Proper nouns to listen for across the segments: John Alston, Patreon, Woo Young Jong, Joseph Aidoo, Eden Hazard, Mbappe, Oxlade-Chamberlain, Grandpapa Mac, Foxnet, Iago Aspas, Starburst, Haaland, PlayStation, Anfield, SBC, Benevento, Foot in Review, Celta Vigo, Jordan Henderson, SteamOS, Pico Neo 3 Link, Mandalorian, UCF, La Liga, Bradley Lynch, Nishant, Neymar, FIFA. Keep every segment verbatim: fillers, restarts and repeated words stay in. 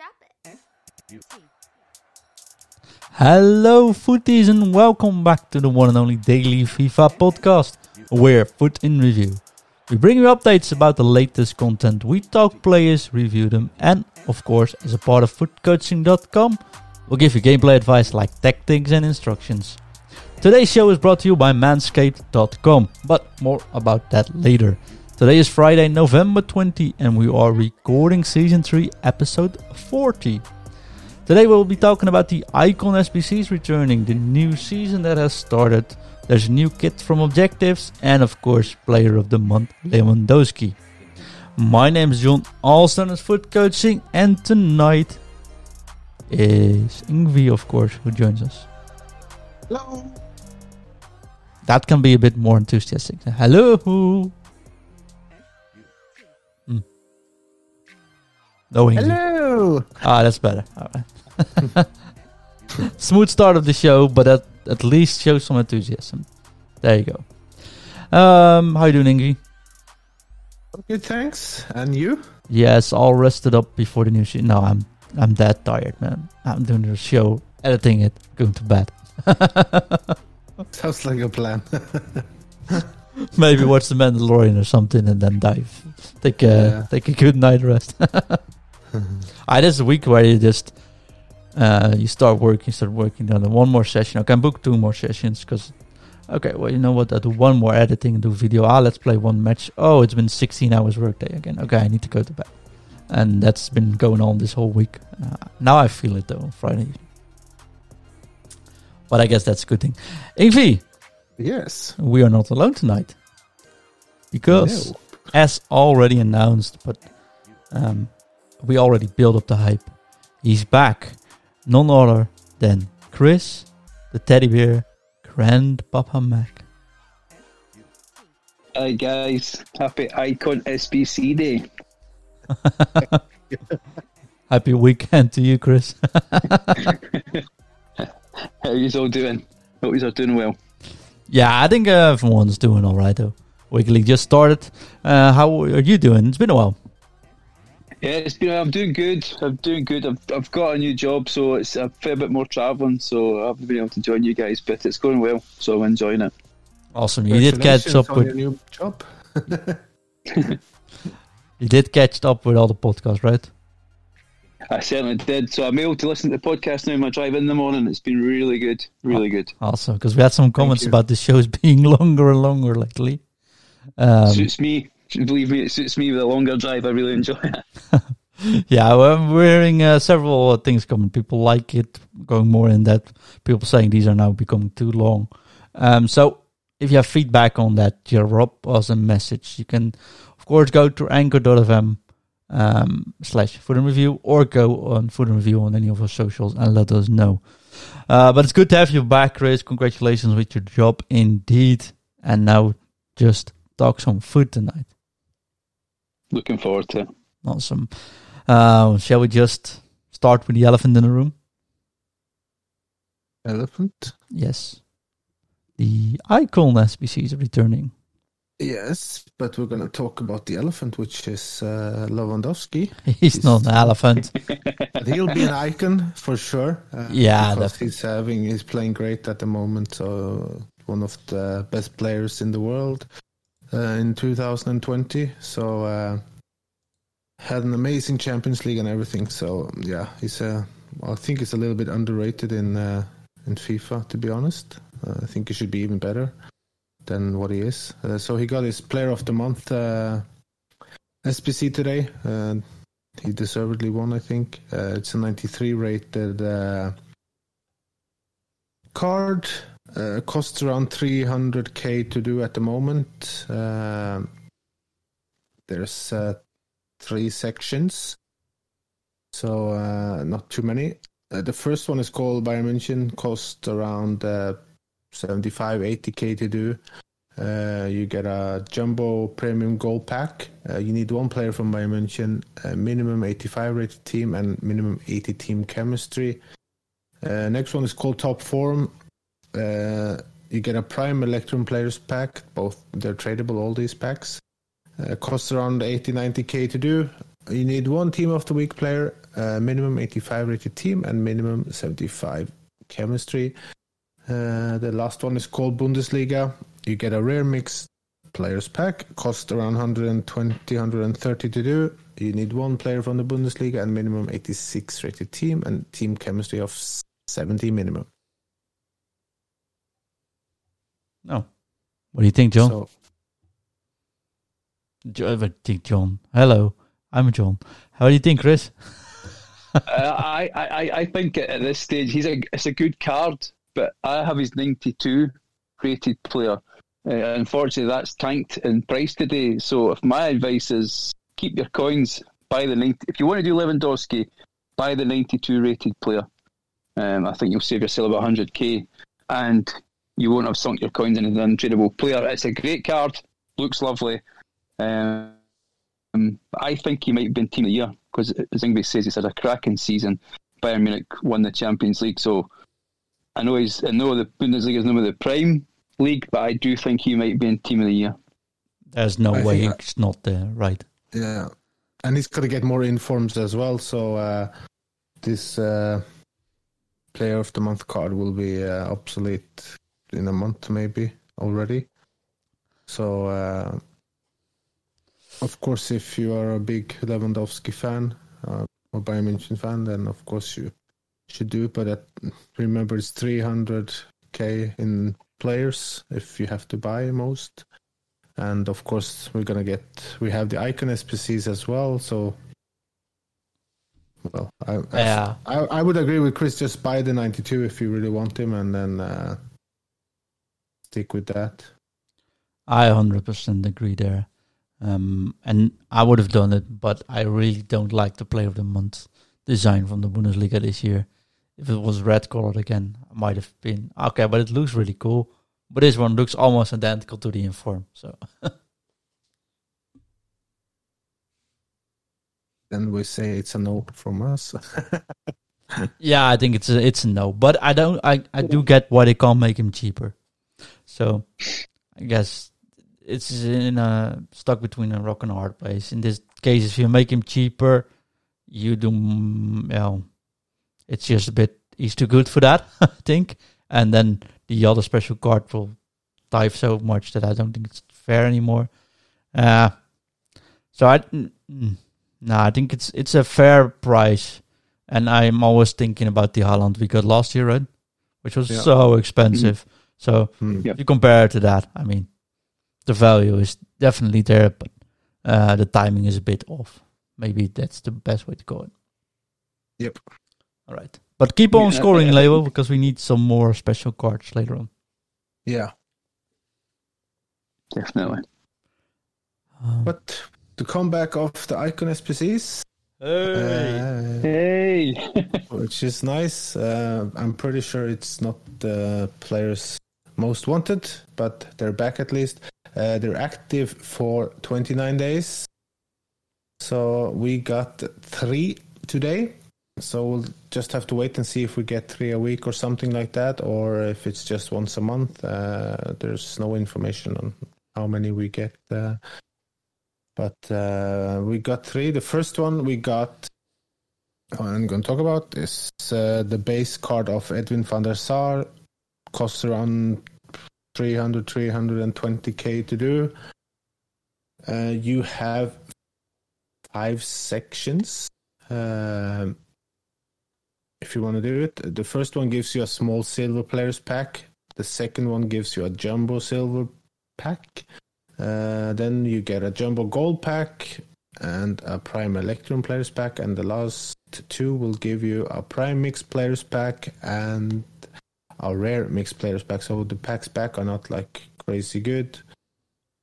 Drop it. Hello footies and welcome back to the one and only daily FIFA podcast, where Foot in Review. We bring you updates about the latest content. We talk players, review them, and of course, as a part of foot coaching dot com, we'll give you gameplay advice like tactics and instructions. Today's show is brought to you by manscaped dot com, but more about that later. Today is Friday, November twentieth, and we are recording Season three, Episode forty. Today we'll be talking about the Icon S B Cs returning, the new season that has started. There's a new kit from Objectives, and of course, Player of the Month, Lewandowski. My name is John Alston as Foot Coaching, and tonight is Yngwie, of course, who joins us. Hello. That can be a bit more enthusiastic. Hello. No Yngwie. Hello. Ah, that's better. All right. Smooth start of the show, but at, at least show some enthusiasm. There you go. Um, how you doing, Yngwie? Good, thanks. And you? Yes, all rested up before the new show. No, I'm I'm that tired, man. I'm doing the show, editing it, going to bed. Sounds like a plan. Maybe watch The Mandalorian or something and then dive. Take a yeah. take a good night rest. I this is a week where you just uh, you start working, start working. Then one more session. I can book two more sessions because okay, well you know what? I do one more editing and do video. Ah, let's play one match. Oh, it's been sixteen hours workday again. Okay, I need to go to bed, and that's been going on this whole week. Uh, now I feel it though on Friday evening. But I guess that's a good thing. Yngwie. Yes. We are not alone tonight. Because, no. as already announced, but um, we already built up the hype. He's back. None other than Chris, the teddy bear, Grandpapa Mac. Hi guys. Happy Icon S B C Day. Happy weekend to you, Chris. How are you all doing? Hope you all doing well. Yeah, I think uh, everyone's doing all right, though. Weekly just started. Uh, how are you doing? It's been a while. Yeah, it's been. I'm doing good. I'm doing good. I've I've got a new job, so it's a fair bit more travelling. So I haven't been able to join you guys, but it's going well. So I'm enjoying it. Awesome. You did catch up with your new job. You did catch up with all the podcasts, right? I certainly did. So I'm able to listen to the podcast now in my drive in the morning. It's been really good. Really good. Awesome. Because we had some comments about the shows being longer and longer lately. Um, suits me. Believe me, it suits me with a longer drive. I really enjoy it. Yeah, well, we're hearing uh, several things coming. People like it, going more in depth. People saying these are now becoming too long. Um, so if you have feedback on that, drop us a message. You can, of course, go to anchor dot f m. Um, slash Foot in Review, or go on Foot in Review on any of our socials and let us know. Uh, but it's good to have you back, Chris. Congratulations with your job, indeed. And now just talk some food tonight. Looking forward to it. Awesome. Uh, shall we just start with the elephant in the room? Elephant? Yes. The Icon S B C is returning. Yes, but we're going to talk about the elephant, which is uh, Lewandowski. He's, he's not an elephant. He'll be an icon for sure. Uh, yeah, because he's having he's playing great at the moment. So one of the best players in the world uh, in two thousand twenty. So uh, had an amazing Champions League and everything. So yeah, he's a. I think he's a little bit underrated in uh, in FIFA. To be honest, uh, I think he should be even better than what he is. Uh, so he got his Player of the Month uh, S B C today. Uh, he deservedly won, I think. Uh, it's a ninety-three rated uh, card. Uh, costs around three hundred k to do at the moment. Uh, there's uh, three sections, so uh, not too many. Uh, the first one is called Bayern Munchen. Costs around Uh, seventy-five, eighty k to do. Uh, you get a jumbo premium gold pack. Uh, you need one player from Bayern Munchen, a minimum eighty-five rated team, and minimum eighty team chemistry. Uh, next one is called Top Form. Uh, you get a Prime Electrum Players pack. Both they're tradable. All these packs uh, cost around eighty, ninety k to do. You need one Team of the Week player, uh, minimum eighty-five rated team and minimum seventy-five chemistry. Uh, the last one is called Bundesliga. You get a rare mixed players pack, cost around one hundred twenty, one hundred thirty to do. You need one player from the Bundesliga and minimum eighty-six rated team and team chemistry of seventy minimum. No. What do you think, John? So, John, what do you think, John? Hello, I'm John. How do you think, Chris? uh, I, I, I think at this stage he's a it's a good card, but I have his ninety-two rated player. Uh, unfortunately, that's tanked in price today. So, if my advice is keep your coins, buy the ninety. If you want to do Lewandowski, buy the ninety-two rated player. Um, I think you'll save yourself about one hundred k, and you won't have sunk your coins in an untradeable player. It's a great card, looks lovely. Um, I think he might have been team of the year because, as Yngwie says, he's had a cracking season. Bayern Munich won the Champions League, so I know he's. I know the Bundesliga is not the prime league, but I do think he might be in team of the year. There's no I way it's I, not there, right? Yeah, and he's going to get more informed as well. So uh, this uh, player of the month card will be uh, obsolete in a month, maybe already. So, uh, of course, if you are a big Lewandowski fan uh, or Bayern Munchen fan, then of course you should do. But that, remember, it's three hundred k in players if you have to buy most, and of course we're gonna get we have the icon S P Cs as well. So, well, I I, yeah. I I would agree with Chris. Just buy the ninety-two if you really want him, and then uh, stick with that. I one hundred percent agree there, um, and I would have done it, but I really don't like the Player of the Month design from the Bundesliga this year. If it was red colored again, it might have been okay, but it looks really cool. But this one looks almost identical to the Inform. So then we say it's a no from us. Yeah, I think it's a, it's a no. But I don't. I, I do get why they can't make him cheaper. So I guess it's in a stuck between a rock and a hard place. In this case, if you make him cheaper, you do. You know, it's just a bit, he's too good for that, I think. And then the other special card will dive so much that I don't think it's fair anymore. Uh, so I, no, nah, I think it's it's a fair price. And I'm always thinking about the Haaland we got last year, right? Which was yeah. so expensive. Mm. So mm. If you compare it to that, I mean, the value is definitely there, but uh, the timing is a bit off. Maybe that's the best way to go. Yep. All right. But keep on yeah, scoring, yeah, Leo, because we need some more special cards later on. Yeah. Definitely. Um, but the comeback of the Icon S P Cs. Hey! Uh, hey! Which is nice. Uh, I'm pretty sure it's not the players most wanted, but they're back at least. Uh, they're active for twenty-nine days. So we got three today. So we'll just have to wait and see if we get three a week or something like that, or if it's just once a month. Uh, there's no information on how many we get. Uh, but uh, we got three. The first one we got, I'm going to talk about, is uh, the base card of Edwin van der Saar. Costs around three hundred, three twenty k to do. Uh, you have five sections. Uh, If you want to do it, the first one gives you a small silver players pack. The second one gives you a jumbo silver pack. Uh, then you get a jumbo gold pack and a prime electrum players pack. And the last two will give you a prime mixed players pack and a rare mixed players pack. So the packs back are not like crazy good.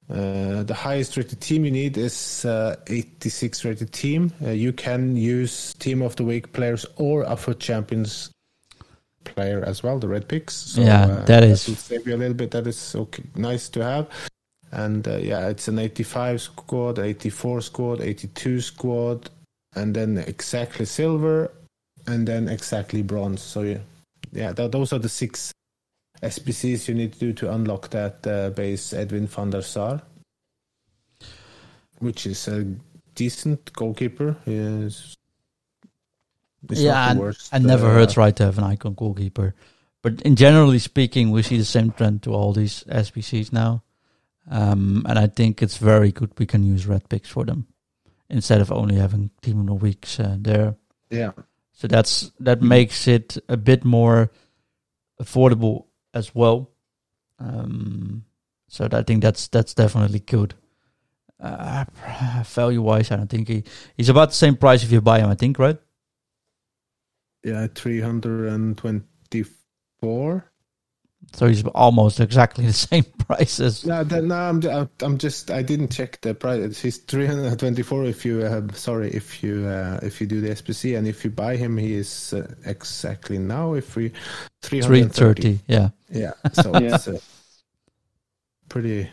Uh, the highest rated team you need is uh, eighty-six rated team. Uh, you can use team of the week players or a foot champions player as well, the red picks. So, yeah, uh, that is that will save you a little bit. That is okay, nice to have. And uh, yeah, it's an eighty-five squad, eighty-four squad, eighty-two squad, and then exactly silver, and then exactly bronze. So yeah, yeah, th- those are the six S P Cs you need to do to unlock that uh, base Edwin van der Sar, which is a decent goalkeeper. He's It's yeah, and, worst, and uh, never hurts, right, to have an icon goalkeeper. But in generally speaking, we see the same trend to all these S B Cs now. Um, and I think it's very good we can use red picks for them instead of only having team of the weeks uh, there. Yeah. So that's that makes it a bit more affordable as well. Um, so I think that's that's definitely good. Uh, value-wise, I don't think he, he's about the same price if you buy him, I think, right? Yeah, three hundred twenty-four. So he's almost exactly the same price as... No, that, no I'm, I'm just... I didn't check the price. He's three hundred twenty-four if you... Uh, sorry, if you uh, if you do the S P C, and if you buy him, he is uh, exactly now if we... three hundred thirty, yeah. Yeah, so yeah. It's uh, pretty...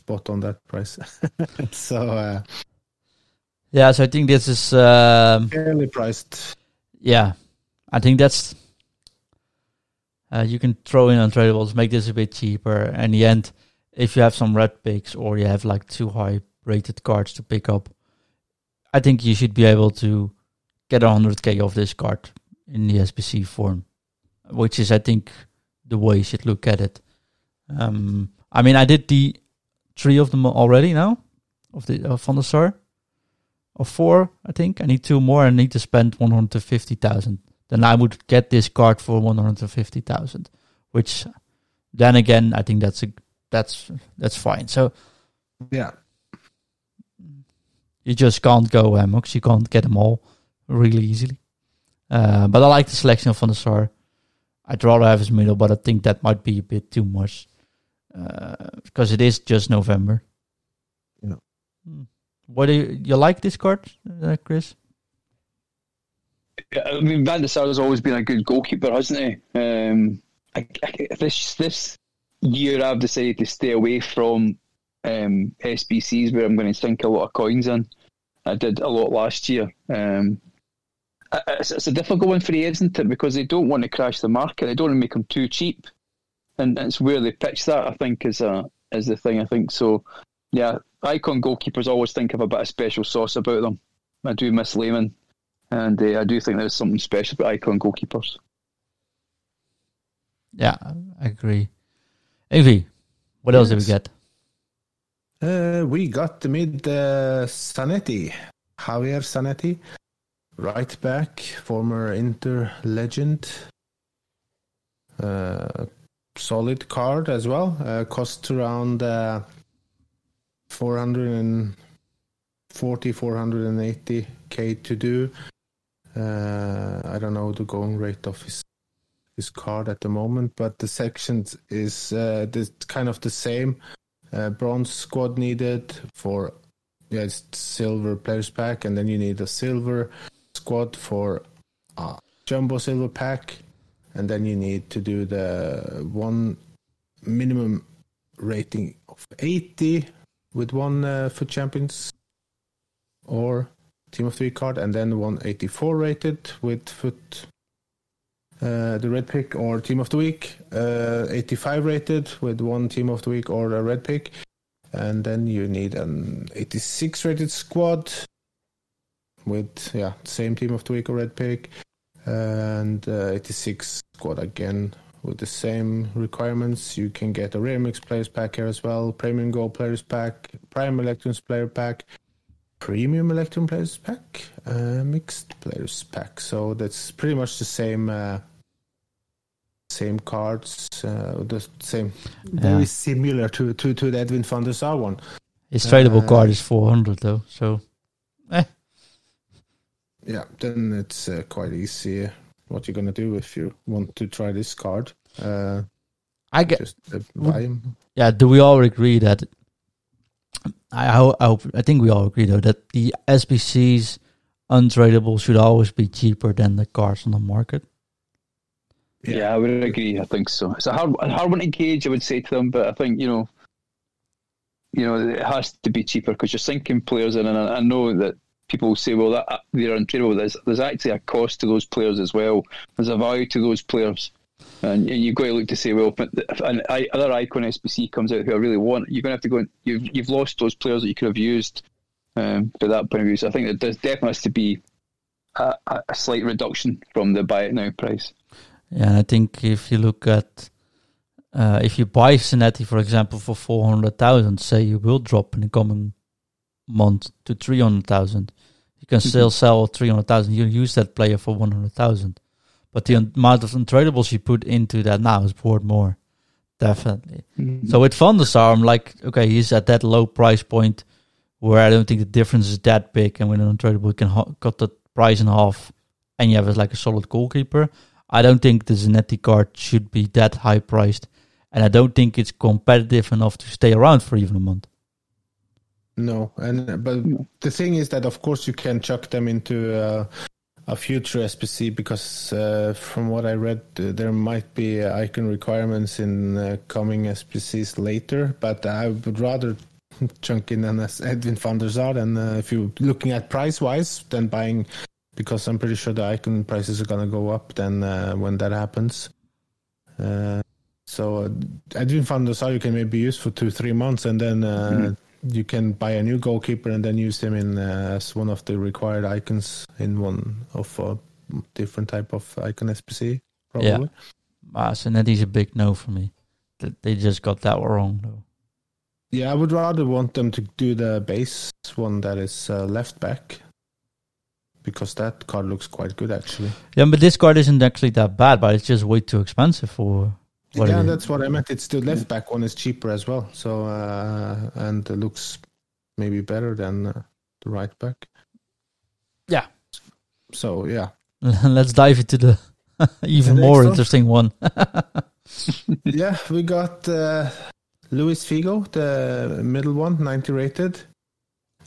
spot on that price. so uh, yeah so I think this is um, fairly priced. yeah I think that's uh, you can throw in untradables, make this a bit cheaper. In the end, if you have some red picks or you have like two high rated cards to pick up, I think you should be able to get one hundred k off this card in the S B C form, which is I think the way you should look at it. um, I mean I did the three of them already now, of the uh, Van der Sar, or four, I think. I need two more. I need to spend one hundred fifty thousand. Then I would get this card for one hundred fifty thousand. Which, then again, I think that's a that's that's fine. So, yeah, you just can't go amok. You can't get them all really easily. Uh, but I like the selection of Van der Sar. I'd rather have his middle, but I think that might be a bit too much. Uh, because it is just November. Yeah. What do you, you like this card, uh, Chris? Yeah, I mean, Van der Sar has always been a good goalkeeper, hasn't he? Um, I, I, this this year, I've decided to stay away from um, S B Cs where I'm going to sink a lot of coins in. I did a lot last year. Um, it's, it's a difficult one for the Eds, isn't it? Because they don't want to crash the market. They don't want to make them too cheap. And it's where they pitch that, I think, is a is the thing. I think so. Yeah, icon goalkeepers always think of a bit of special sauce about them. I do miss Lehman, and uh, I do think there's something special about icon goalkeepers. Yeah, I agree. Yngwie, what yes. else did we get? Uh, we got the mid uh, Zanetti, Javier Zanetti, right back, former Inter legend. Uh. Solid card as well. Uh, costs around uh, four forty, four eighty k to do. Uh, I don't know the going rate of his his card at the moment, but the sections is uh, this kind of the same. Uh, bronze squad needed for yeah, it's silver players pack, and then you need a silver squad for a jumbo silver pack. And then you need to do the one minimum rating of eighty with one uh, Foot Champions or Team of Three card, and then one eighty-four rated with Foot, uh, the red pick or Team of the Week, uh, eighty-five rated with one Team of the Week or a red pick, and then you need an eighty-six rated squad with yeah same Team of the Week or red pick. And uh, eighty-six squad again with the same requirements. You can get a rare mix players pack here as well, premium goal players pack, prime electrons player pack, premium electron players pack, uh, mixed players pack. So that's pretty much the same, uh, same cards, uh, the same, yeah. Very similar to, to, to the Edwin van der Sar one. His tradable uh, card is four hundred though, so eh. Yeah, then it's uh, quite easy. What you're gonna do if you want to try this card? Uh, I get. Just, uh, buy him. Yeah, do we all agree that? I hope. I, hope, I think we all agree though that the S B Cs untradable should always be cheaper than the cards on the market. Yeah, yeah I would agree. I think so. It's a hard, a hard one to gauge. I would say to them, but I think you know, you know, it has to be cheaper because you're sinking players in, and I, I know that. People say, well, that, they're untradeable. There's, there's actually a cost to those players as well. There's a value to those players. And, and you've got to look to say, well, if an I, other icon S B C comes out who I really want, you're going to have to go and you've, you've lost those players that you could have used um, by that point of view. So I think there does definitely has to be a, a slight reduction from the buy it now price. Yeah, and I think if you look at uh, if you buy Zanetti, for example, for four hundred thousand, say you will drop in the coming month to three hundred thousand. You can still sell three hundred thousand. You'll use that player for one hundred thousand, but the amount of untradables you put into that now is worth more, definitely. Mm-hmm. So with Van der Sar, I'm like, okay, he's at that low price point where I don't think the difference is that big, and with an untradable, you can ho- cut the price in half, and you have like a solid goalkeeper. I don't think the Zanetti card should be that high priced, and I don't think it's competitive enough to stay around for even a month. No, and but the thing is that of course you can chuck them into uh, a future S P C because uh, from what I read uh, there might be icon requirements in uh, coming S P Cs later. But I would rather chunk in an Edwin van der Saar, and uh, if you're looking at price wise, then buying, because I'm pretty sure the icon prices are gonna go up then uh, when that happens. Uh, so Edwin van der Saar you can maybe use for two three months and then. Uh, mm-hmm. You can buy a new goalkeeper and then use him in uh, as one of the required icons in one of a uh, different type of icon S P C. Probably. Yeah, ah, so that is a big no for me. They just got that wrong though. Yeah, I would rather want them to do the base one that is uh, left back, because that card looks quite good actually. Yeah, but this card isn't actually that bad, but it's just way too expensive for. What yeah, that's what I meant. It's the left back one is cheaper as well. So uh, and it looks maybe better than uh, the right back. Yeah. So yeah. Let's dive into the even the more interesting one. Yeah, we got uh, Luis Figo, the middle one, ninety rated,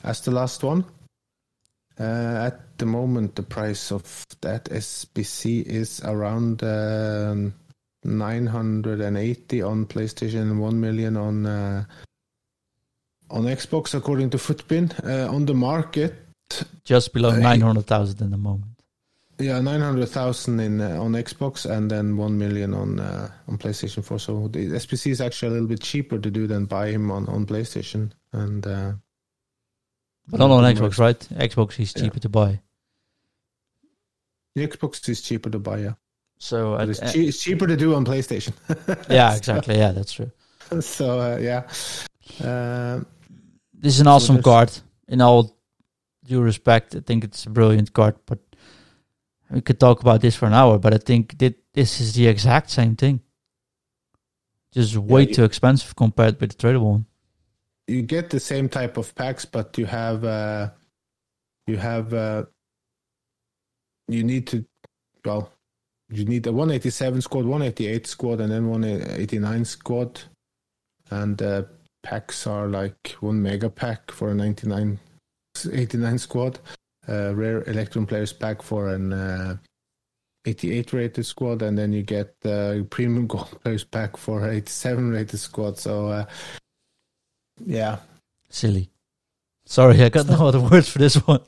as the last one. Uh, at the moment, the price of that S B C is around. Um, nine hundred eighty on PlayStation and one million on uh, on Xbox, according to Footbin. Uh, on the market, just below uh, nine hundred thousand in the moment. Yeah, nine hundred thousand in uh, on Xbox and then one million on uh, on PlayStation four. So the S P C is actually a little bit cheaper to do than buy him on, on PlayStation. And uh, but not on Xbox, right? Xbox is cheaper yeah. to buy. The Xbox is cheaper to buy, yeah. So uh, it's, che- it's cheaper to do on PlayStation. Yeah, exactly. Yeah, that's true. So uh, yeah, uh, this is an awesome so card. In all due respect, I think it's a brilliant card. But we could talk about this for an hour. But I think that this is the exact same thing. Just way yeah, you, too expensive compared with the tradable one. You get the same type of packs, but you have uh, you have uh, you need to well. You need a one eighty-seven squad, one eighty-eight squad, and then one eighty-nine squad. And uh, packs are like one mega pack for a ninety-nine, eighty-nine squad, uh, rare Electrum players pack for an uh, eighty-eight rated squad, and then you get uh, premium gold players pack for eighty-seven rated squad. So, uh, yeah. Silly. Sorry, I got no other words for this one.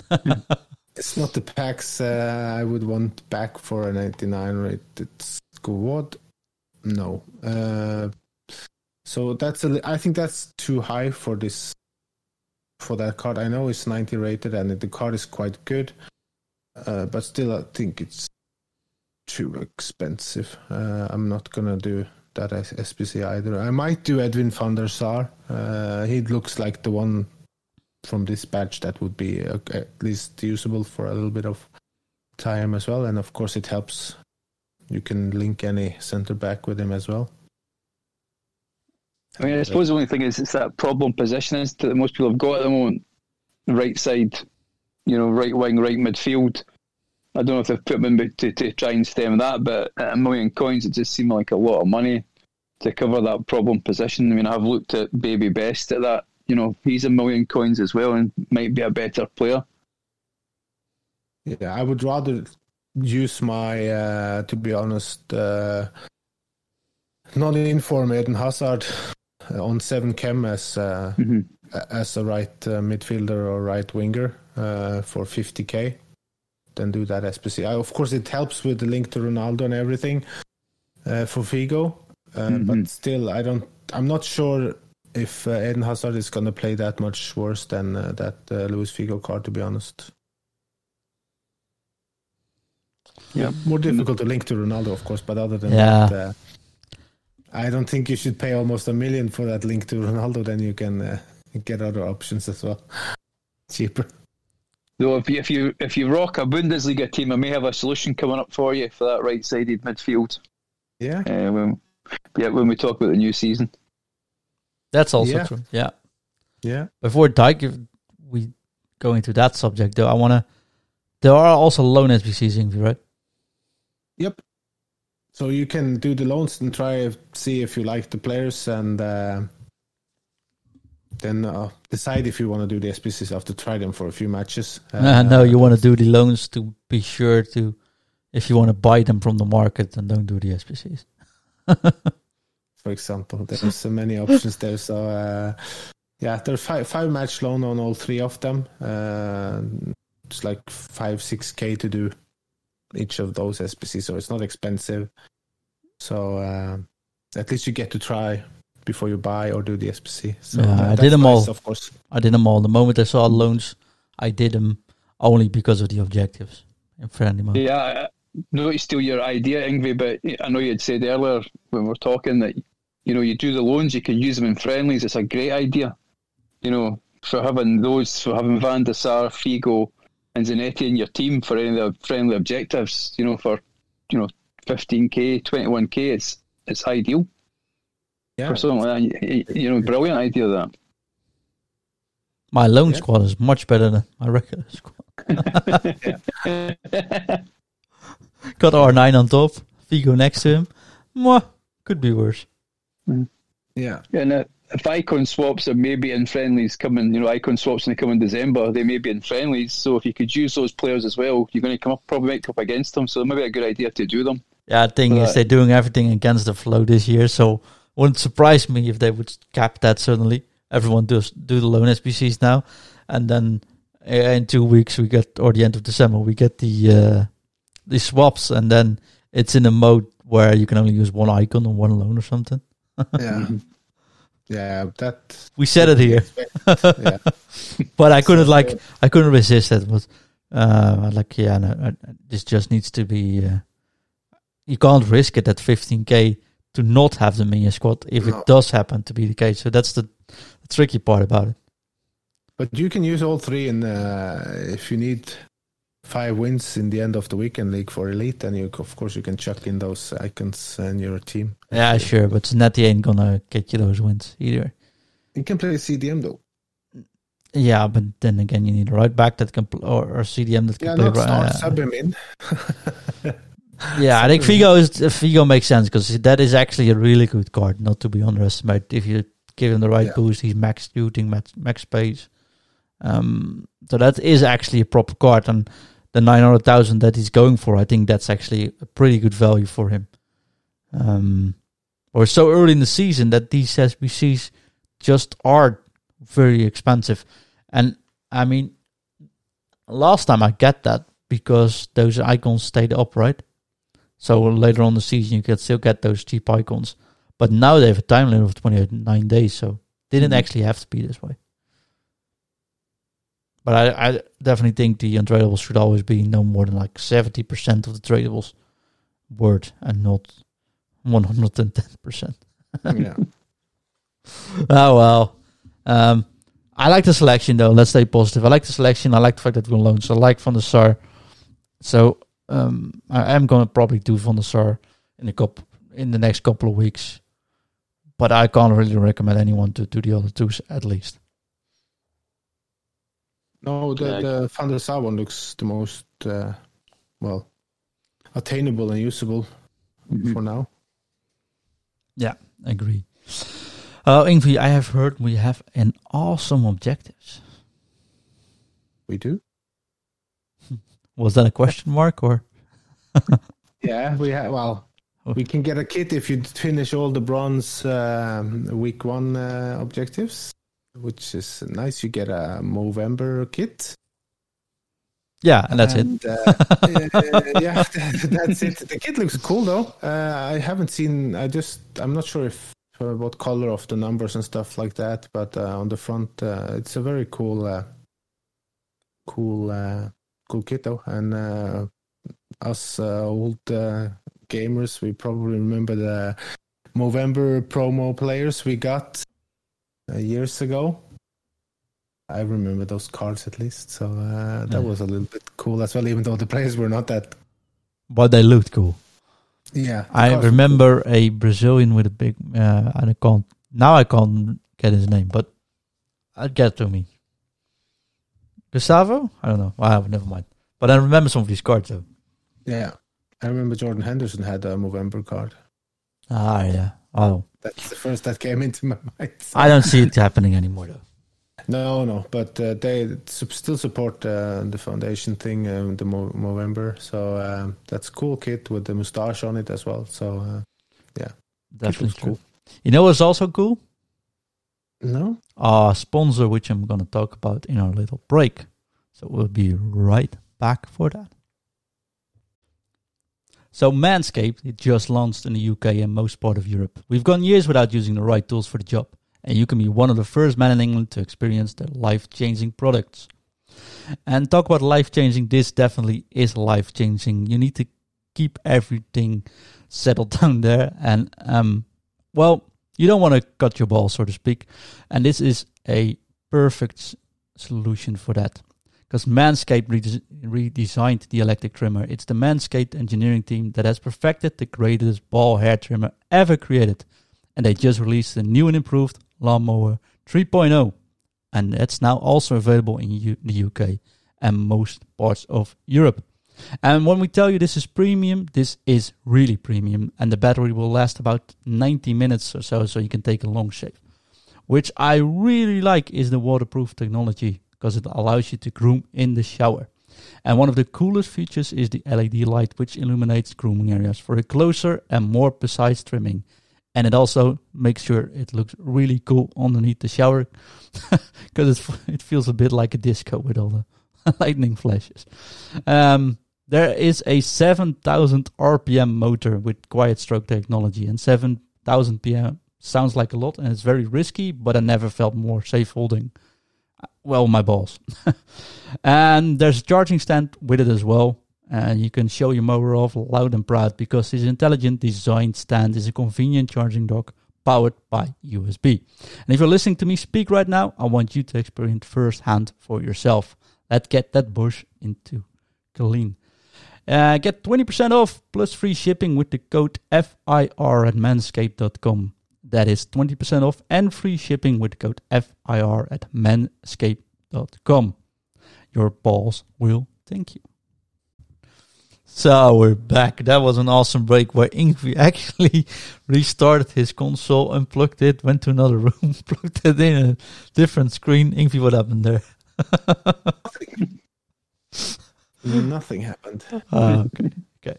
It's not the packs uh, I would want back for a ninety-nine rated squad. No. Uh, so that's a, I think that's too high for this for that card. I know it's ninety rated and the card is quite good, uh, but still I think it's too expensive. Uh, I'm not gonna do that as S P C either. I might do Edwin van der Sar. Uh, he looks like the one from this batch that would be uh, at least usable for a little bit of time as well, and of course it helps you can link any center back with him as well. I mean, I suppose the only thing is it's that problem position is that most people have got at the moment, right side, you know, right wing, right midfield. I don't know if they've put them in to, to try and stem that, but at a million coins it just seemed like a lot of money to cover that problem position. I mean, I've looked at Baby Best at that. You know, he's a million coins as well and might be a better player. Yeah, I would rather use my, uh, to be honest, uh, non-informed Eden Hazard on seven chem as uh, mm-hmm. as a right uh, midfielder or right winger uh, for fifty k. Then do that S P C. I, of course, it helps with the link to Ronaldo and everything uh, for Figo. Uh, mm-hmm. But still, I don't, I'm not sure... if uh, Eden Hazard is going to play that much worse than uh, that uh, Luis Figo card, to be honest. Yeah, more difficult to link to Ronaldo, of course, but other than yeah. that, uh, I don't think you should pay almost a million for that link to Ronaldo. Then you can uh, get other options as well, cheaper. Though if you, if you if you rock a Bundesliga team, I may have a solution coming up for you for that right-sided midfield. Yeah, uh, when, yeah. When we talk about the new season, that's also yeah. true. Yeah, yeah. Before Dyke, if we go into that subject, though, I want to. There are also loan S B Cs, Yngwie, right? Yep. So you can do the loans and try see if you like the players, and uh, then uh, decide if you want to do the S B Cs after try them for a few matches. Uh, uh, no, you want to do the loans to be sure to, if you want to buy them from the market, then don't do the S B Cs. For example, there's so many options there. So uh, yeah, there's five five match loan on all three of them. Uh, it's like five six k to do each of those S B Cs, so it's not expensive. So uh, at least you get to try before you buy or do the S B C. So yeah, that, I did them nice, all. Of course, I did them all. The moment I saw loans, I did them only because of the objectives in friendly mode. Yeah, I know it's still your idea, Yngwie, but I know you had said earlier when we were talking that you know you do the loans, you can use them in friendlies. It's a great idea, you know, for having those, for having Van der Saar, Figo, and Zanetti in your team for any of the friendly objectives, you know, for, you know, fifteen K, twenty-one K, it's it's ideal. Yeah. For something like that, you, you know, brilliant idea that. My loan yeah. squad is much better than my regular squad. Got R nine on top, Figo next to him. Mwah, could be worse. Yeah. Yeah, no. If icon swaps are maybe in friendlies coming, you know, icon swaps when they come in December, they may be in friendlies. So if you could use those players as well, you're going to come up, probably might come up against them. So it might be a good idea to do them. Yeah, the thing but is they're doing everything against the flow this year. So it wouldn't surprise me if they would cap that suddenly. Everyone does do the loan S B Cs now. And then in two weeks, we get, or the end of December, we get the, uh, the swaps. And then it's in a mode where you can only use one icon or one loan or something. Yeah. Yeah, that we said it here, yeah. But I couldn't like I couldn't resist that. Was uh, like, yeah, no, I, this just needs to be. Uh, you can't risk it at fifteen K to not have them in your squad if no. it does happen to be the case. So that's the, the tricky part about it. But you can use all three, and uh, if you need five wins in the end of the weekend league for elite, then you of course you can chuck in those icons in your team. Yeah, sure, but Zanetti ain't gonna get you those wins either. You can play C D M though. Yeah, but then again, you need a right back that can pl- or, or C D M that can yeah, play. Yeah, not right, uh, sub him in. Yeah, I think Figo is Figo makes sense because that is actually a really good card, not to be underestimated. If you give him the right yeah. boost, he's max shooting, max, max pace. Um, so that is actually a proper card, and the nine hundred thousand that he's going for, I think that's actually a pretty good value for him. Um, or so early in the season that these S B Cs just are very expensive. And I mean, last time I get that because those icons stayed upright. So later on in the season, you can still get those cheap icons. But now they have a time limit of twenty-nine days, so they didn't mm-hmm. actually have to be this way. But I, I definitely think the untradables should always be no more than like seventy percent of the tradables word and not one hundred ten percent. Yeah. Oh, well. Um, I like the selection, though. Let's stay positive. I like the selection. I like the fact that we're alone. So I like Van der Sar. So um, I am going to probably do Van der Sar in, a couple, in the next couple of weeks. But I can't really recommend anyone to do the other two, at least. No, the, the Van der Sar one looks the most, uh, well, attainable and usable mm-hmm. for now. Yeah, I agree. Uh, Yngwie, I have heard we have an awesome objectives. We do? Was that a question mark or? Yeah, we have, well, we can get a kit if you finish all the bronze um, week one uh, objectives. Which is nice. You get a Movember kit. Yeah, and that's and, it. uh, uh, yeah, that's it. The kit looks cool, though. Uh, I haven't seen. I just. I'm not sure if uh, what color of the numbers and stuff like that. But uh, on the front, uh, it's a very cool, uh, cool, uh, cool kit, though. And uh, us uh, old uh, gamers, we probably remember the Movember promo players we got uh, years ago. I remember those cards at least, so uh, that yeah. was a little bit cool as well, even though the players were not that... But they looked cool. Yeah. I remember cool. a Brazilian with a big... Uh, and I can't... Now I can't get his name, but I'll get to me. Gustavo? I don't know. Wow, never mind. But I remember some of these cards, though. Yeah. I remember Jordan Henderson had a Movember card. Ah, yeah. Oh. That's the first that came into my mind. So. I don't see it happening anymore, though. No, no, but uh, they sub- still support uh, the foundation thing, uh, the Mo- Movember. So uh, that's cool kit with the moustache on it as well. So, uh, yeah. Definitely cool. You know what's also cool? No? Our sponsor, which I'm going to talk about in our little break. So we'll be right back for that. So Manscaped, it just launched in the U K and most part of Europe. We've gone years without using the right tools for the job. And you can be one of the first men in England to experience their life-changing products. And talk about life-changing, this definitely is life-changing. You need to keep everything settled down there. And, um, well, you don't want to cut your ball, so to speak. And this is a perfect solution for that. Because Manscaped redes- redesigned the electric trimmer. It's the Manscaped engineering team that has perfected the greatest ball hair trimmer ever created. And they just released a new and improved Lawnmower three point oh, and that's now also available in U- the U K and most parts of Europe. And when we tell you this is premium, this is really premium, and the battery will last about ninety minutes or so, so you can take a long shave. Which I really like is the waterproof technology, because it allows you to groom in the shower. And one of the coolest features is the L E D light, which illuminates grooming areas for a closer and more precise trimming. And it also makes sure it looks really cool underneath the shower, because it it feels a bit like a disco with all the lightning flashes. Um, there is a seven thousand R P M motor with quiet stroke technology, and seven thousand R P M sounds like a lot, and it's very risky, but I never felt more safe holding, well, my balls. And there's a charging stand with it as well. And you can show your mower off loud and proud, because this intelligent design stand is a convenient charging dock powered by U S B. And if you're listening to me speak right now, I want you to experience firsthand for yourself. Let's get that bush into clean. Uh, get twenty percent off plus free shipping with the code F I R at manscaped dot com. That is twenty percent off and free shipping with the code F I R at manscaped dot com. Your balls will thank you. So we're back. That was an awesome break where Yngwie actually restarted his console, unplugged it, went to another room, plugged it in a different screen. Yngwie, what happened there? Nothing. Nothing happened. Uh, okay. okay.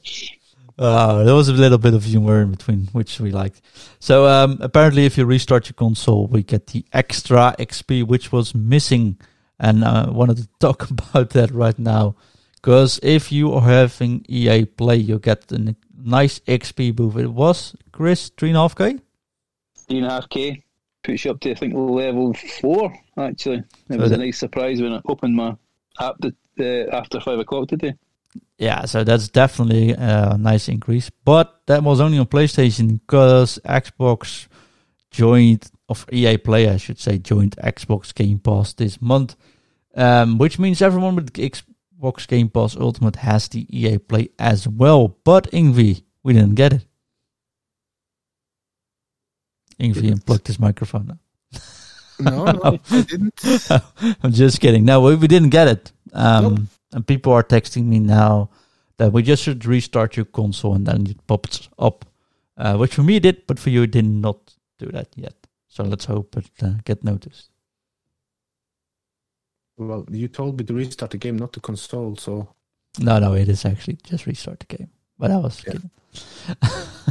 Uh, there was a little bit of humor in between, which we liked. So um, apparently if you restart your console, we get the extra X P, which was missing. And I uh, wanted to talk about that right now. Because if you are having E A Play, you get a nice X P boost. It was, Chris, three point five k? three point five k. Puts you up to, I think, level four, actually. It so was a nice surprise when I opened my app to, uh, after five o'clock today. Yeah, so that's definitely a nice increase. But that was only on PlayStation, because Xbox joined, or E A Play, I should say, joined Xbox Game Pass this month. Um, which means everyone with Xbox Xbox Game Pass Ultimate has the E A Play as well. But Yngwie, we didn't get it. Yngwie unplugged his microphone now. No, no, I didn't. I'm just kidding. No, we, we didn't get it. Um, nope. And people are texting me now that we just should restart your console and then it pops up. Uh, which for me it did, but for you it did not do that yet. So let's hope it uh, get noticed. Well, you told me to restart the game, not the console, so... No, no, it is actually just restart the game. But I was yeah. kidding.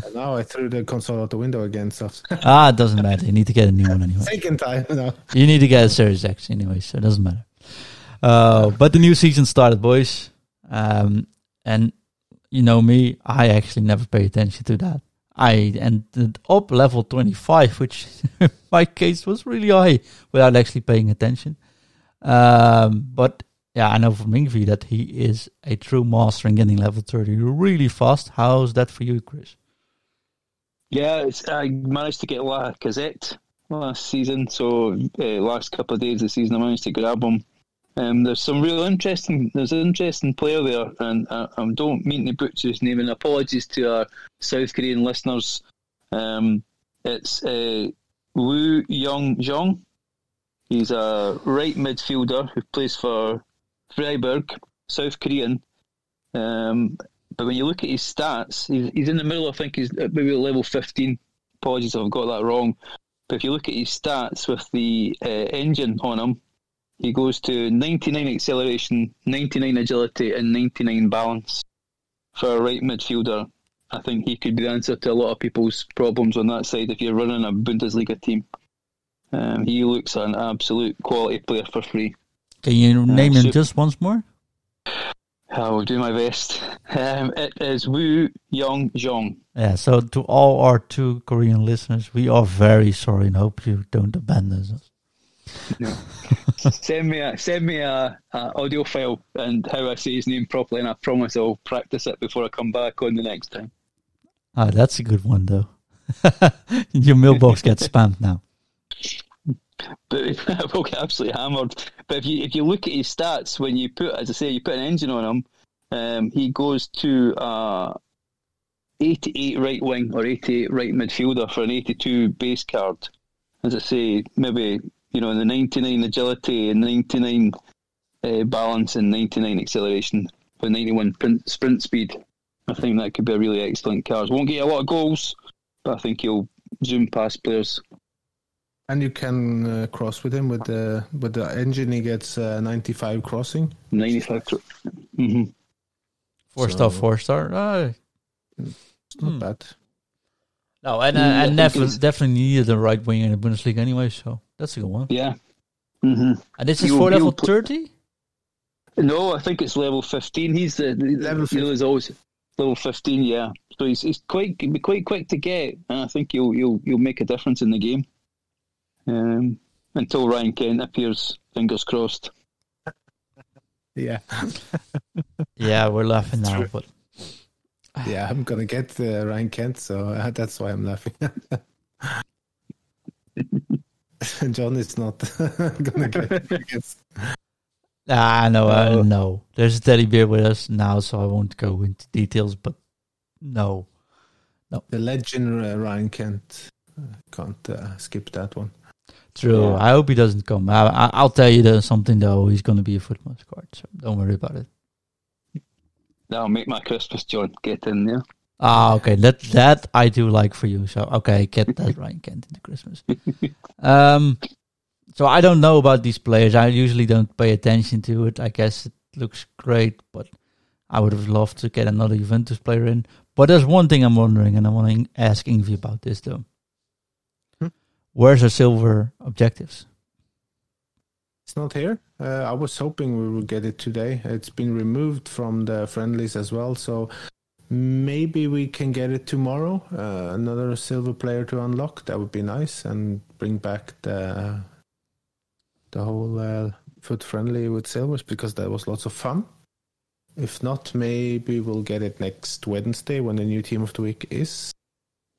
And now I threw the console out the window again, so... ah, it doesn't matter. You need to get a new one anyway. Second time, no. You need to get a Series X anyway, so it doesn't matter. Uh, but the new season started, boys. Um, and you know me, I actually never pay attention to that. I ended up level twenty-five, which in my case was really high, without actually paying attention. Um, but Yeah, I know from Yngwie that he is a true master in getting level thirty really fast. How's that for you, Chris? Yeah, it's, I managed to get Lacazette last season, so uh, last couple of days of the season I managed to grab him. Um, there's some real interesting, there's an interesting player there, and I, I don't mean to butcher his name, and apologies to our South Korean listeners. Um, it's uh, Woo Young Jong. He's a right midfielder who plays for Freiburg, South Korean. Um, but when you look at his stats, he's, he's in the middle, I think he's maybe at level fifteen. Apologies if I've got that wrong. But if you look at his stats with the uh, engine on him, he goes to ninety-nine acceleration, ninety-nine agility and ninety-nine balance. For a right midfielder, I think he could be the answer to a lot of people's problems on that side if you're running a Bundesliga team. Um, he looks an absolute quality player for free. Can you name uh, so, him just once more? I will do my best. Um, it is Woo Young Jong. Yeah, so to all our two Korean listeners, we are very sorry and hope you don't abandon us. No. Send me a send me a, a audio file and how I say his name properly, and I promise I'll practice it before I come back on the next time. Ah, that's a good one though. Your mailbox gets spammed now. But I will get absolutely hammered. But if you if you look at his stats, when you put, as I say, you put an engine on him, um, he goes to uh, eighty-eight right wing or eighty-eight right midfielder for an eighty-two base card. As I say, maybe, you know, the ninety-nine agility and ninety-nine uh, balance and ninety-nine acceleration with ninety-one print, sprint speed. I think that could be a really excellent card. Won't get a lot of goals, but I think he'll zoom past players. And you can uh, cross with him with the with the engine. He gets uh, ninety-five crossing. ninety-five. Mm-hmm. Four so, star, four star. Oh. It's not hmm. bad. No, and uh, yeah, and Neff definitely needed the right wing in the Bundesliga anyway, so that's a good one. Yeah. Mm-hmm. And this is he'll, for level thirty? No, I think it's level fifteen. He's the, the level fifteen. You know, he's always level fifteen. Yeah, so he's he's quite be quite quick to get, and I think you'll you'll you'll make a difference in the game. Um, until Ryan Kent appears, fingers crossed. Yeah. Yeah, we're laughing now. But... yeah, I'm going to get uh, Ryan Kent, so uh, that's why I'm laughing. John is not going to get it. Ah, no, uh, no. There's a teddy bear with us now, so I won't go into details, but no. no. The legend uh, Ryan Kent. Can't uh, skip that one. True. Yeah. I hope he doesn't come. I, I, I'll tell you that something though. He's going to be a foot mascot, so don't worry about it. That'll make my Christmas, John. Get in there. Ah, okay. That that I do like for you. So okay, get that Ryan Kent into Christmas. Um, so I don't know about these players. I usually don't pay attention to it. I guess it looks great, but I would have loved to get another Juventus player in. But there's one thing I'm wondering, and I want to ask Yngwie about this though. Where's our silver objectives? It's not here. Uh, I was hoping we would get it today. It's been removed from the friendlies as well, so maybe we can get it tomorrow. Uh, another silver player to unlock. That would be nice, and bring back the the whole uh, foot friendly with silvers, because that was lots of fun. If not, maybe we'll get it next Wednesday when the new team of the week is.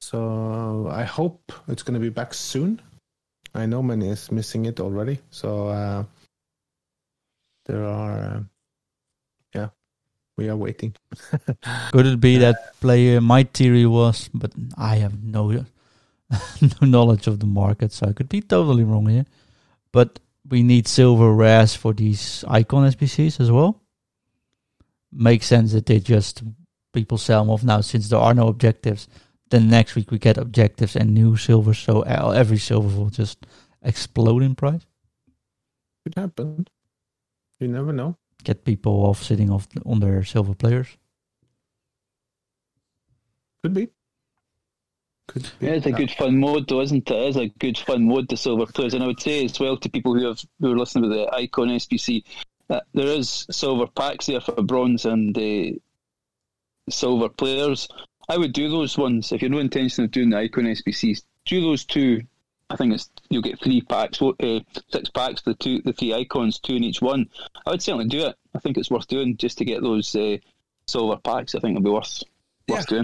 So I hope it's going to be back soon. I know many is missing it already. So uh, there are, uh, yeah, we are waiting. Could it be that player? My theory was, but I have no no knowledge of the market, so I could be totally wrong here. But we need silver rares for these icon S B Cs as well. Makes sense that they just people sell them off now since there are no objectives. Then next week we get objectives and new silver, so every silver will just explode in price. Could happen. You never know. Get people off sitting off on their silver players. Could be. Could be. Yeah, it's a good fun mode, though, isn't it? It's a good fun mode, the silver players, and I would say as well to people who have who are listening to the Icon S B C that there is silver packs there for bronze and the uh, silver players. I would do those ones if you're no intention of doing the Icon S B Cs. Do those two I think it's you'll get three packs, uh, six packs, the two, the three icons, two in each one. I would certainly do it. I think it's worth doing just to get those uh, silver packs. I think it'll be worth worth yeah.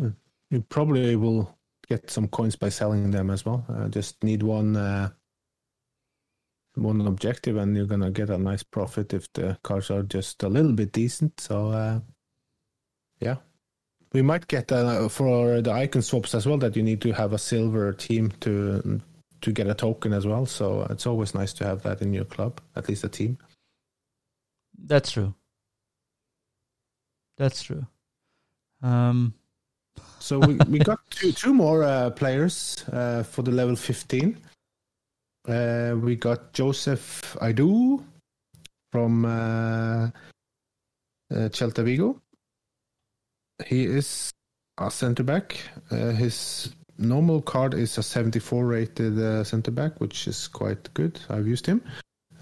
doing. You probably will get some coins by selling them as well. Uh, just need one uh, one objective, and you're gonna get a nice profit if the cars are just a little bit decent. So uh, yeah. We might get uh, for the icon swaps as well that you need to have a silver team to to get a token as well. So it's always nice to have that in your club, at least a team. That's true. That's true. Um. So we, we got two two more uh, players uh, for the level fifteen. Uh, we got Joseph Aidoo from uh, uh, Celta Vigo. He is a centre-back. Uh, his normal card is a seventy-four rated uh, centre-back, which is quite good. I've used him.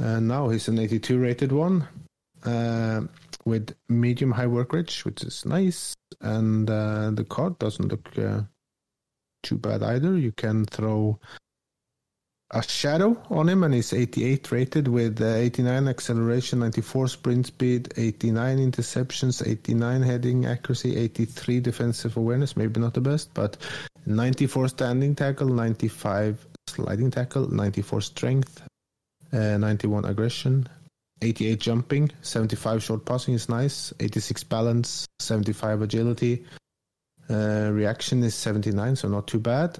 Uh, now he's an eighty-two rated one uh, with medium-high work rate, which is nice. And uh, the card doesn't look uh, too bad either. You can throw a shadow on him, and he's eighty-eight rated with uh, eighty-nine acceleration, ninety-four sprint speed, eighty-nine interceptions, eighty-nine heading accuracy, eighty-three defensive awareness, maybe not the best, but ninety-four standing tackle, ninety-five sliding tackle, ninety-four strength, uh, ninety-one aggression, eighty-eight jumping, seventy-five short passing is nice, eighty-six balance, seventy-five agility, uh, reaction is seventy-nine, so not too bad.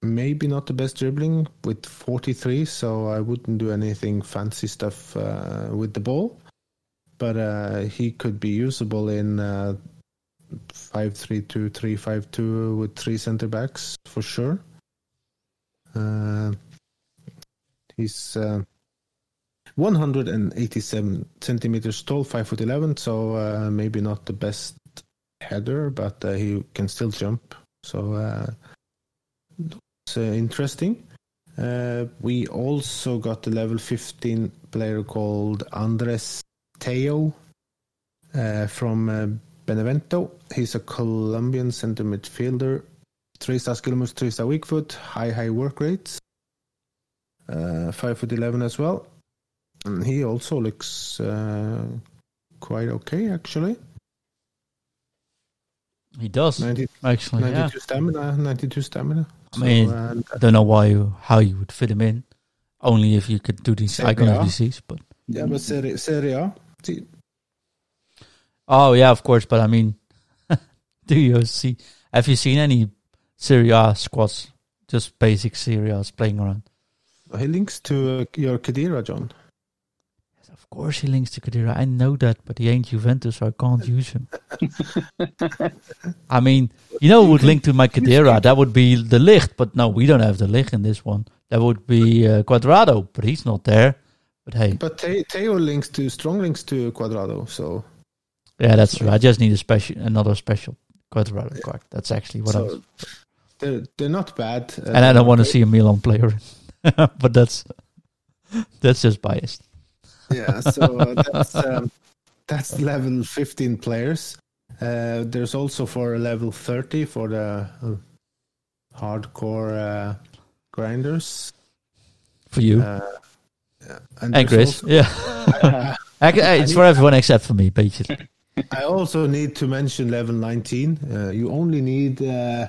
Maybe not the best dribbling with forty-three, so I wouldn't do anything fancy stuff uh, with the ball. But uh, he could be usable in uh, five three two, three five two with three center backs for sure. Uh, he's uh, one hundred eighty-seven centimeters tall, five foot eleven, so uh, maybe not the best header, but uh, he can still jump. So. Uh, Uh, interesting. Uh, we also got the level fifteen player called Andres Teo uh, from uh, Benevento. He's a Colombian center midfielder. three-star skill moves, three-star weak foot, high, high work rates. Uh, five foot eleven as well. And he also looks uh, quite okay, actually. He does, ninety, actually. ninety-two yeah. stamina, ninety-two stamina. I mean, so, uh, I don't know why you, how you would fit him in. Only if you could do these icon of disease, but yeah, but Serie, Serie A. Oh yeah, of course. But I mean, do you see? Have you seen any Serie A squads? Just basic Serie A's playing around. He links to uh, your Khedira, John. Yes, of course he links to Khedira. I know that, but he ain't Juventus, so I can't use him. I mean, you know, would link to my Khedira. That would be De Ligt, but no, we don't have De Ligt in this one. That would be uh, Quadrado, but he's not there. But hey, but Te- Teo links to strong links to Quadrado, so yeah, that's true. I just need a special, another special Quadrado yeah. card. That's actually what so I was. They're they're not bad, uh, and I don't want to see a Milan player, but that's that's just biased. Yeah, so uh, that's um, that's level fifteen players. Uh, there's also for level thirty for the uh, hardcore uh, grinders. For you. Uh, yeah. And, and Chris. Also, yeah. Uh, I, I, it's I for need, everyone except for me, basically. I also need to mention level nineteen. Uh, you only need uh,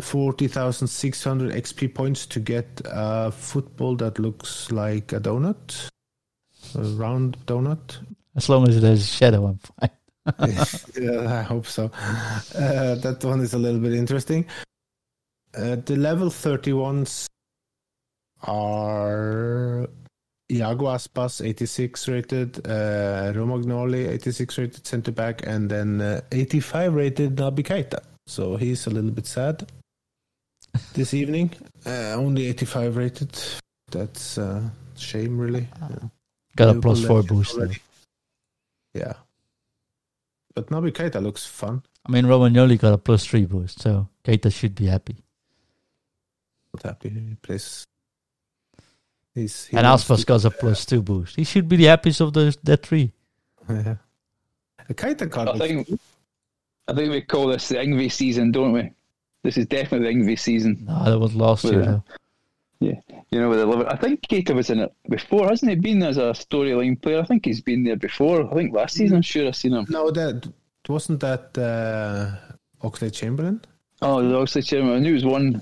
forty thousand six hundred X P points to get a football that looks like a donut, a round donut. As long as there's a shadow, I'm fine. Yeah, I hope so. Uh, that one is a little bit interesting. Uh, the level thirty-ones are Iago Aspas, eighty-six rated, uh, Romagnoli, eighty-six rated centre back, and then uh, eighty-five rated Naby Keita. So he's a little bit sad this evening. Uh, only eighty-five rated. That's a uh, shame, really. Yeah. Got a plus four boost. Yeah. But Naby Keita looks fun. I mean, Romagnoli got a plus three boost, so Keita should be happy. Not happy, he plays. He's, he and Aspas got a plus two boost. He should be the happiest of those that three. Yeah. A Keita card. I think, I think we call this the Yngwie season, don't we? This is definitely the Yngwie season. No, that was last with year. Though. Yeah, you know, with the Liverpool. I think Keita was in it before, hasn't he? Been as a storyline player. I think he's been there before. I think last season, I'm sure I've seen him. No, that wasn't that uh, Oxlade-Chamberlain. Oh, the Oxlade-Chamberlain. I knew it was one.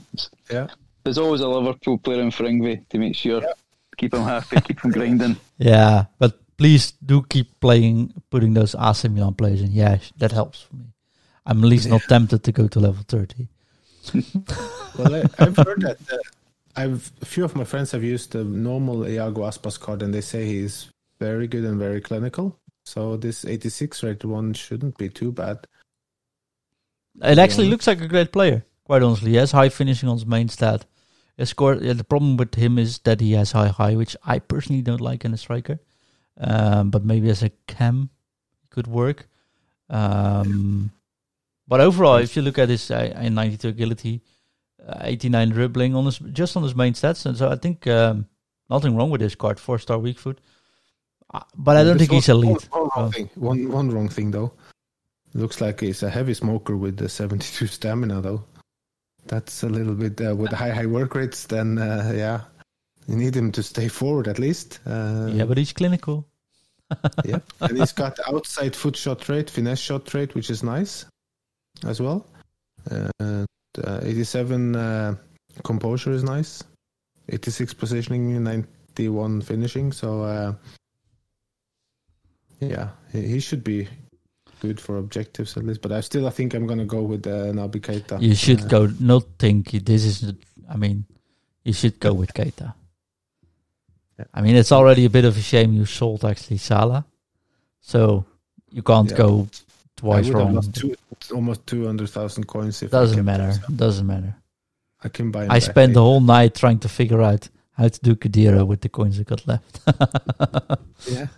Yeah. There's always a Liverpool player in for Yngwie to make sure. Yeah. Keep him happy, keep him grinding. Yeah, but please do keep playing, putting those A C Milan players in. Yeah, that helps for me. I'm at least yeah. not tempted to go to level thirty. Well, I, I've heard that. Uh, I've a few of my friends have used the normal Iago Aspas card, and they say he's very good and very clinical. So this eighty-six rated one shouldn't be too bad. It actually yeah. looks like a great player, quite honestly. He has high finishing on his main stat. His score, yeah, the problem with him is that he has high high, which I personally don't like in a striker. Um, but maybe as a cam, could work. Um, but overall, if you look at his uh, ninety-two agility, uh, eighty-nine dribbling on his just on his main stats, and so I think um, nothing wrong with this card. Four star weak foot, uh, but I don't There's think he's elite. One, one wrong so. thing, one one wrong thing though. Looks like he's a heavy smoker with the seventy-two stamina though. That's a little bit uh, with high high work rates. Then uh, yeah. You need him to stay forward at least. Uh, yeah, but he's clinical. Yeah, and he's got outside foot shot rate, finesse shot rate, which is nice as well. Uh, uh, eighty-seven uh, composure is nice. eighty-six positioning, ninety-one finishing. So, uh, yeah, he, he should be good for objectives at least. But I still I think I'm going to go with uh, Naby Keita. You should uh, go, not think this is, I mean, you should go with Keita. I mean, it's already a bit of a shame you sold actually Salah, so you can't yeah, go twice wrong. Lost two, almost two hundred thousand coins. If doesn't matter. Doesn't matter. I can buy. I spent the whole night trying to figure out how to do Khedira with the coins I got left. Yeah,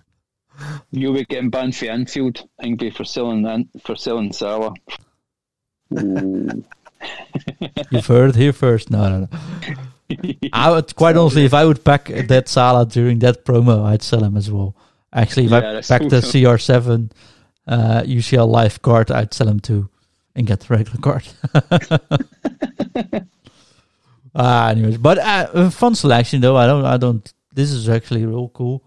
you were getting banned for Anfield, Yngwie, for selling for selling Salah. You've heard here first. No, no, no. I would quite honestly, if I would pack that Salah during that promo, I'd sell him as well. Actually, if yeah, I packed cool. the C R seven uh, U C L Live card, I'd sell him too and get the regular card. Ah, uh, anyways, but uh, fun selection though. I don't, I don't. This is actually real cool.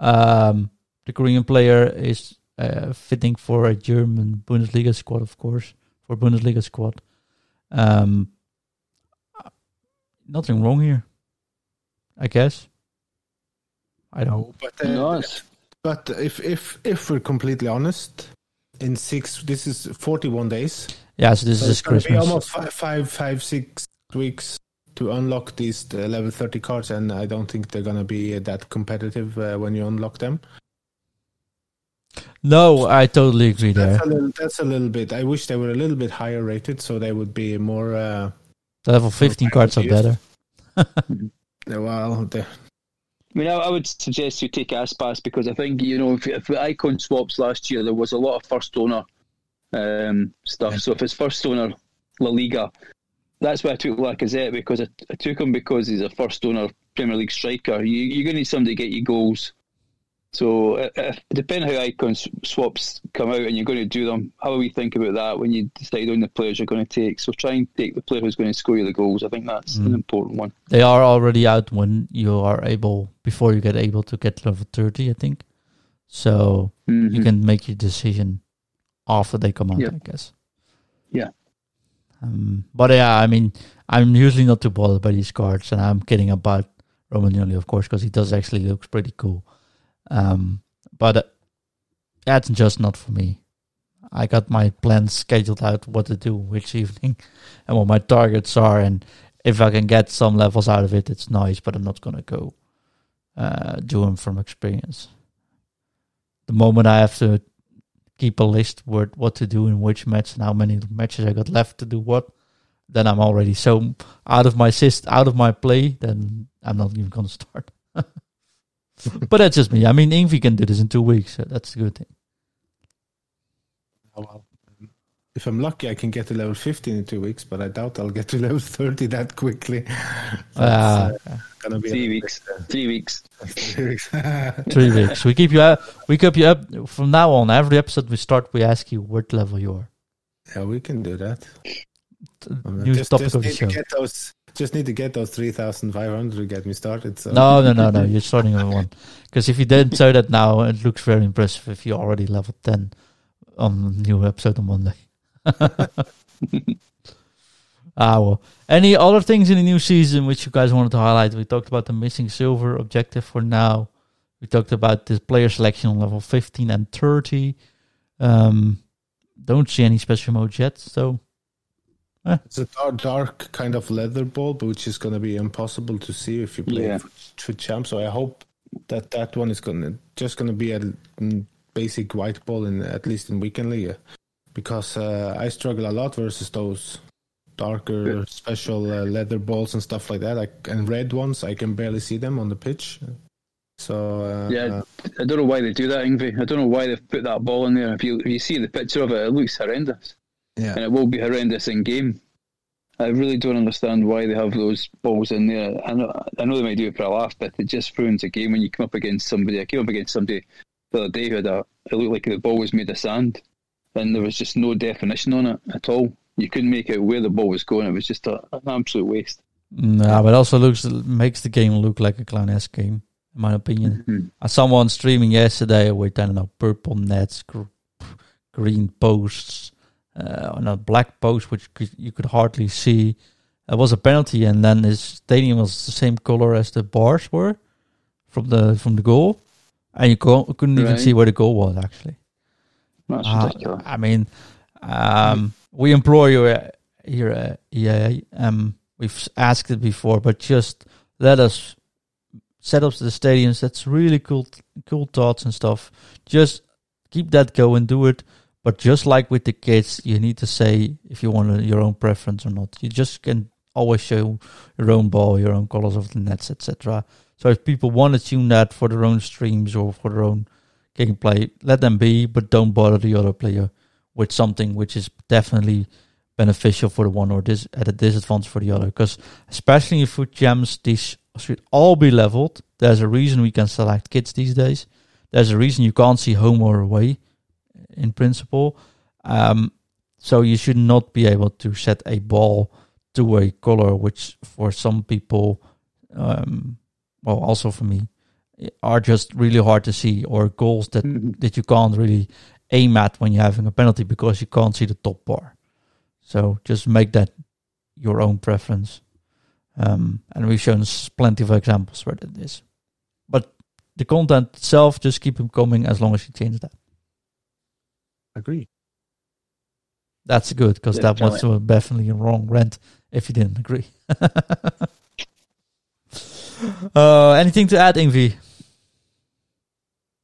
Um, the Korean player is uh, fitting for a German Bundesliga squad, of course, for Bundesliga squad. Um. Nothing wrong here, I guess. I don't. But, uh, nice. but if if if we're completely honest, in six, this is forty-one days. Yeah, so this so is it's Christmas. Be almost five, five, five, six weeks to unlock these uh, level thirty cards, and I don't think they're gonna be that competitive uh, when you unlock them. No, I totally agree so that's there. A little, that's a little bit. I wish they were a little bit higher rated, so they would be more. Uh, The level fifteen cards are better. Well, I mean, I, I would suggest you take Aspas because I think, you know, if, if the icon swaps last year, there was a lot of first owner um, stuff. Yeah. So if it's first owner La Liga, that's why I took Lacazette because I, I took him because he's a first owner Premier League striker. You, you're going to need somebody to get you goals. So if, depending how icon swaps come out and you're going to do them, how do we think about that when you decide on the players you're going to take? So try and take the player who's going to score you the goals. I think that's mm. an important one. They are already out when you are able, before you get able to get level thirty, I think. So mm-hmm. you can make your decision after they come out, yeah. I guess. Yeah. Um, but yeah, I mean, I'm usually not too bothered by these cards, and I'm kidding about Romagnoli, of course, because he does actually look pretty cool. Um, but uh, that's just not for me. I got my plans scheduled out, what to do which evening, and what my targets are. And if I can get some levels out of it, it's nice. But I'm not gonna go uh, do them from experience. The moment I have to keep a list with what to do in which match and how many matches I got left to do what, then I'm already so out of my syst- out of my play. Then I'm not even gonna start. But that's just me. I mean, Yngwie can do this in two weeks. So that's the good thing. Oh, well, if I'm lucky, I can get to level fifteen in two weeks, but I doubt I'll get to level thirty that quickly. Ah, uh, okay. gonna be three weeks. Three weeks. Three weeks. Three weeks. We keep you up. We keep you up from now on. Every episode we start, we ask you what level you are. Yeah, we can do that. news just, topic just of the show. Those, just need to get those three thousand five hundred to get me started. So. No, no, no, no. You're starting on one. Because if you didn't show that now, it looks very impressive if you're already level ten on the new episode on Monday. Ah, well. Any other things in the new season which you guys wanted to highlight? We talked about the missing silver objective for now. We talked about this player selection on level fifteen and thirty. Um, don't see any special modes yet, so... Eh. It's a dark, dark kind of leather ball, but which is going to be impossible to see if you play yeah. for, for champ. So I hope that that one is going to just going to be a basic white ball, in at least in weekend league, because uh, I struggle a lot versus those darker yeah. special uh, leather balls and stuff like that. I, and red ones, I can barely see them on the pitch. So uh, yeah, I don't know why they do that, Yngwie. I don't know why they've put that ball in there. If you if you see the picture of it, it looks horrendous. Yeah. And it will be horrendous in game. I really don't understand why they have those balls in there. I know, I know they might do it for a laugh, but it just ruins a game when you come up against somebody. I came up against somebody the other day who had a, it looked like the ball was made of sand, and there was just no definition on it at all. You couldn't make out where the ball was going. It was just a, an absolute waste. No, but it also looks makes the game look like a clown-esque game, in my opinion. Mm-hmm. Someone streaming yesterday with, I don't know, purple nets, gr- green posts, Uh, on a black post which could, you could hardly see. It was a penalty, and then his stadium was the same color as the bars were from the from the goal, and you co- couldn't right. even see where the goal was actually. That's uh, ridiculous. I mean, um, we implore you uh, here, uh, yeah, um, we've asked it before, but just let us set up the stadiums. That's really cool, cool thoughts and stuff. Just keep that going, do it. But just like with the kids, you need to say if you want your own preference or not. You just can always show your own ball, your own colors of the nets, et cetera. So if people want to tune that for their own streams or for their own gameplay, let them be, but don't bother the other player with something which is definitely beneficial for the one or dis- at a disadvantage for the other. Because especially in foot jams, these should all be leveled. There's a reason we can select kids these days. There's a reason you can't see home or away. In principle, um, so you should not be able to set a ball to a color, which for some people, um, well, also for me, are just really hard to see, or goals that, mm-hmm. that you can't really aim at when you're having a penalty because you can't see the top bar. So just make that your own preference. Um, and we've shown plenty of examples where that is. But the content itself, just keep them coming as long as you change that. Agree. That's good, because that was definitely a wrong rant if you didn't agree. uh, anything to add, Yngwie?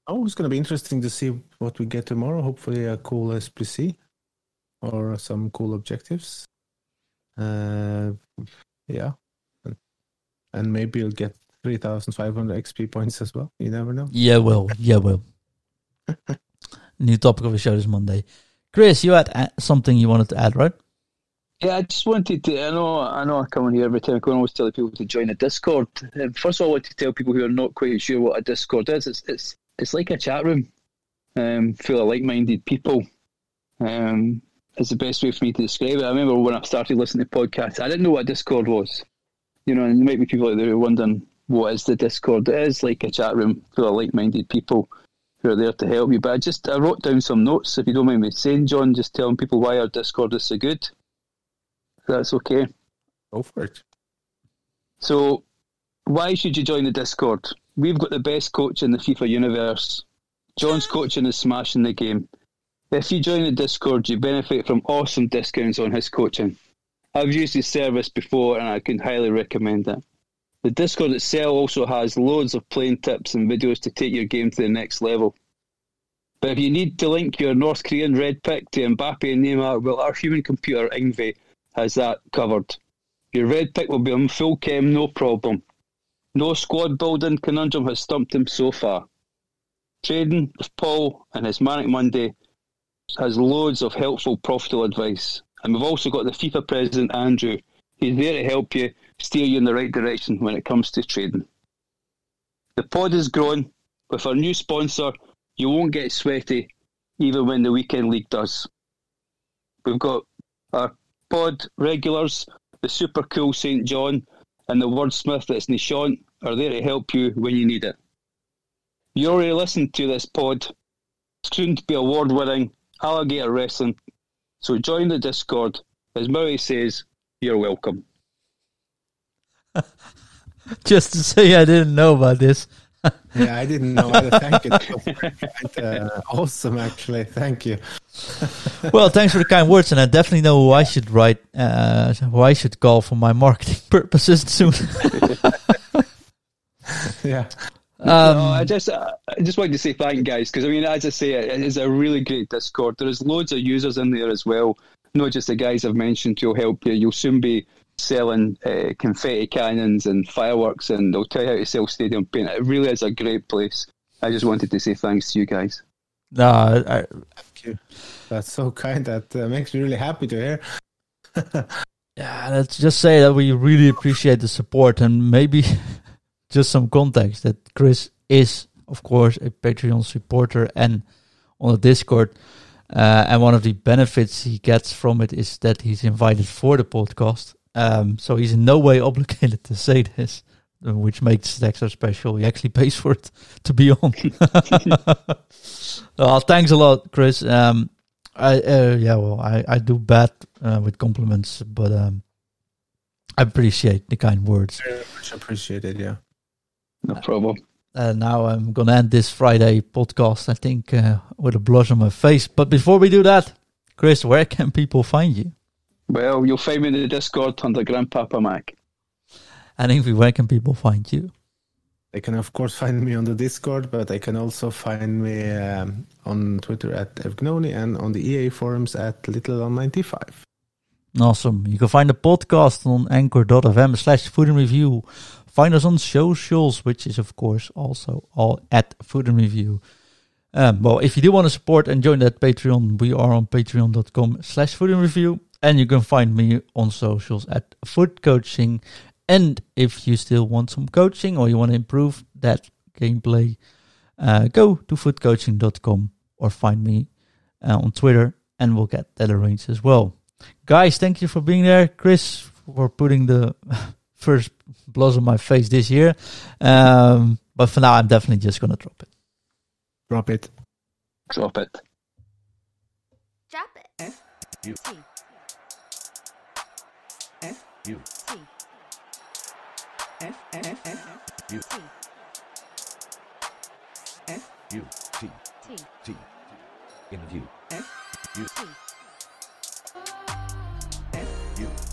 Oh, it's going to be interesting to see what we get tomorrow. Hopefully a cool S P C or some cool objectives. Uh, yeah. And maybe you'll get three thousand five hundred X P points as well. You never know. Yeah, well. Yeah, well. New topic of the show this Monday. Chris, you had a- something you wanted to add, right? Yeah, I just wanted to... I know I know. I come in here every time. I can always tell people to join a Discord. Um, first of all, I want to tell people who are not quite sure what a Discord is. It's it's it's like a chat room um, full of like-minded people. Um, it's the best way for me to describe it. I remember when I started listening to podcasts, I didn't know what Discord was. You know, and there might be people out there who are wondering, what is the Discord? It is like a chat room full of like-minded people who are there to help you. But I just I wrote down some notes, if you don't mind me saying, John, just telling people why our Discord is so good. If that's okay. Go for it. So, why should you join the Discord? We've got the best coach in the FIFA universe. John's coaching is smashing the game. If you join the Discord, you benefit from awesome discounts on his coaching. I've used his service before and I can highly recommend it. The Discord itself also has loads of playing tips and videos to take your game to the next level. But if you need to link your North Korean red pick to Mbappe and Neymar, well, our human computer, Yngwie, has that covered. Your red pick will be on full chem, no problem. No squad building conundrum has stumped him so far. Trading with Paul and his Manic Monday has loads of helpful, profitable advice. And we've also got the FIFA president, Andrew. He's there to help you, steer you in the right direction when it comes to trading. The pod is growing. With our new sponsor, you won't get sweaty even when the weekend league does. We've got our Pod regulars, the super cool Saint John, and the wordsmith that's Nishant are there to help you when you need it. You already listened to this pod. It's soon to be award-winning alligator wrestling. So join the Discord. As Maui says, you're welcome. Just to say I didn't know about this. Yeah, I didn't know either. Thank you. Quite, uh, awesome, actually. Thank you. Well, thanks for the kind words, and I definitely know who I should write, uh, who I should call for my marketing purposes soon. Yeah. Um, no, I just, uh, I just wanted to say thank you, guys, because I mean, as I say, it is a really great Discord. There is loads of users in there as well. Not just the guys I've mentioned who'll help you. You'll soon be selling uh, confetti cannons and fireworks, and they'll tell you how to sell stadium paint. It really is a great place. I just wanted to say thanks to you guys. No, I, I, thank you. That's so kind. That uh, makes me really happy to hear. Yeah, let's just say that we really appreciate the support, and maybe just some context that Chris is, of course, a Patreon supporter and on the Discord. Uh, and one of the benefits he gets from it is that he's invited for the podcast. Um, so he's in no way obligated to say this, which makes it extra special. He actually pays for it to be on. Well, thanks a lot, Chris. Um, I uh, yeah, well, I, I do bad uh, with compliments, but um, I appreciate the kind words. Very much appreciated, yeah. No problem. Uh, Uh, now I'm going to end this Friday podcast, I think, uh, with a blush on my face. But before we do that, Chris, where can people find you? Well, you'll find me in the Discord under Grandpapa Mac. And Yngwie, where can people find you? They can, of course, find me on the Discord, but they can also find me um, on Twitter at Evgnoni and on the E A forums at Little on ninety-five. Awesome. You can find the podcast on anchor.fm slash Foot in Review. Find us on socials, which is, of course, also all at Foot in Review. Um, well, if you do want to support and join that Patreon, we are on patreon.com slash Foot in Review. And you can find me on socials at Foot Coaching. And if you still want some coaching or you want to improve that gameplay, uh, go to foot coaching dot com or find me uh, on Twitter, and we'll get that arranged as well. Guys, thank you for being there. Chris, for putting the first blows on my face this year. Um, but for now, I'm definitely just going to drop it. Drop it. Drop it. Drop it. F U T. F U T. F F F U T. F U T T T. In view. F U T. F U T.